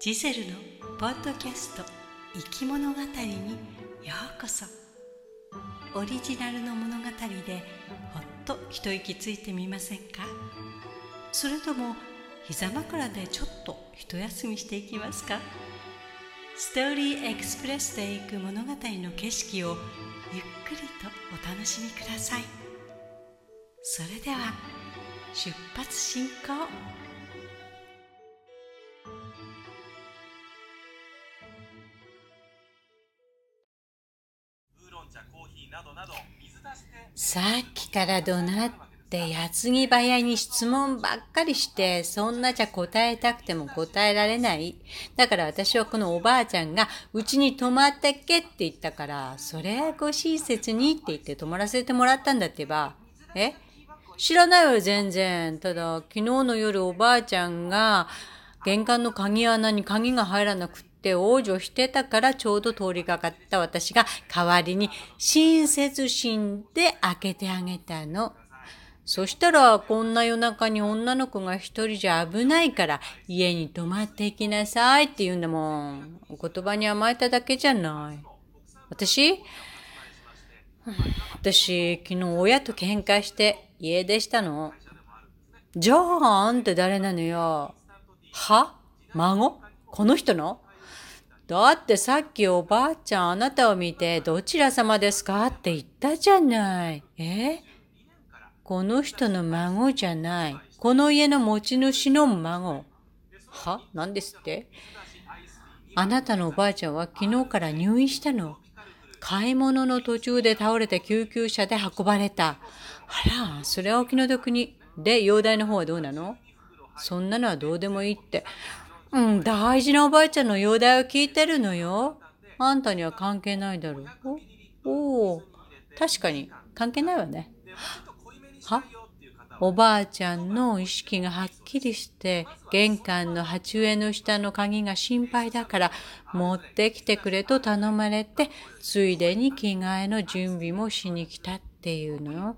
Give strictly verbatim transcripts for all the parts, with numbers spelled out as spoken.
ジセルのポッドキャスト生き物語にようこそ。オリジナルの物語でほっと一息ついてみませんか？それとも膝枕でちょっと一休みしていきますか？ストーリーエクスプレスで行く物語の景色をゆっくりとお楽しみください。それでは出発進行。さっきから怒鳴って矢継ぎ早に質問ばっかりして、そんなじゃ答えたくても答えられない。だから私はこのおばあちゃんがうちに泊まってけって言ったから、それご親切にって言って泊まらせてもらったんだってば。え知らないわ全然。ただ昨日の夜おばあちゃんが玄関の鍵穴に鍵が入らなくてで往生してたから、ちょうど通りかかった私が代わりに親切心で開けてあげたの。そしたらこんな夜中に女の子が一人じゃ危ないから家に泊まっていきなさいって言うんだもん。お言葉に甘えただけじゃない。私私昨日親と喧嘩して家出したの。じゃああんた誰なのよ。は孫この人のだってさっきおばあちゃんあなたを見てどちら様ですかって言ったじゃない。えこの人の孫じゃない。この家の持ち主の孫。は何ですって？あなたのおばあちゃんは昨日から入院したの。買い物の途中で倒れて救急車で運ばれた。あら、それはお気の毒に。で、容体の方はどうなの？そんなのはどうでもいいって。うん、大事なおばあちゃんの容体を聞いてるのよ。あんたには関係ないだろう。おお、確かに関係ないわね。は？おばあちゃんの意識がはっきりして、玄関の鉢植えの下の鍵が心配だから、持ってきてくれと頼まれて、ついでに着替えの準備もしに来たっていうのよ。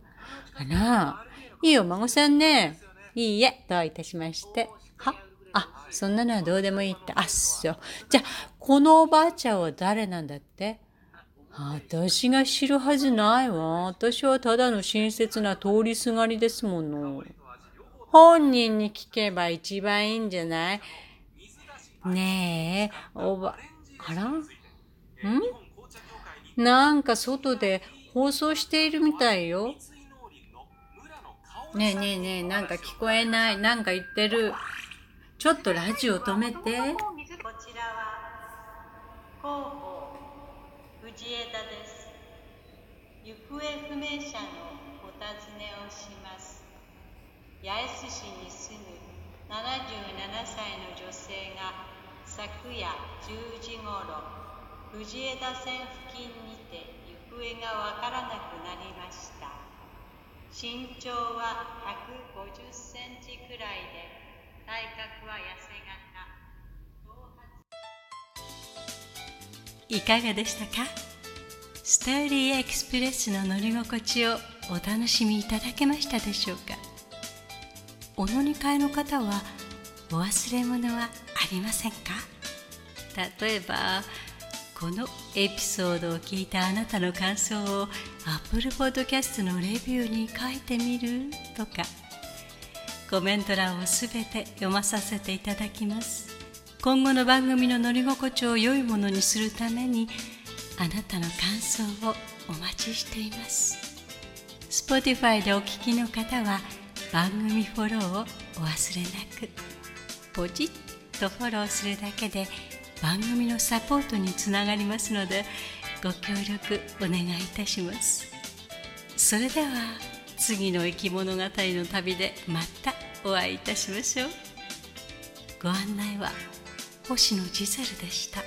あら、いいお孫さんね。いいえ、どういたしまして。は？あ、そんなのはどうでもいいって。あっそう。じゃあ、このおばあちゃんは誰なんだって？私が知るはずないわ。私はただの親切な通りすがりですもの。本人に聞けば一番いいんじゃない？ねえ、おば、あら？ん？なんか外で放送しているみたいよ。ねえねえねえ、なんか聞こえない。なんか言ってる。ちょっとラジオ止めて。こちらは広報藤枝です。行方不明者のお尋ねをします。八重洲市に住むななじゅうななさいの女性が昨夜じゅうじごろ藤枝線付近にて行方がわからなくなりました。身長はひゃくごじゅっセンチくらいで。体格は痩せ型。いかがでしたか？ストーリーエクスプレスの乗り心地をお楽しみいただけましたでしょうか？お乗り換えの方はお忘れ物はありませんか？例えばこのエピソードを聞いたあなたの感想を Apple Podcast のレビューに書いてみるとか、コメント欄をすべて読まさせていただきます。今後の番組の乗り心地を良いものにするために、あなたの感想をお待ちしています。Spotify でお聞きの方は、番組フォローをお忘れなく。ポチッとフォローするだけで、番組のサポートにつながりますので、ご協力お願いいたします。それでは、次の生き物語の旅でまたお会いいたしましょう。ご案内は星野ジセルでした。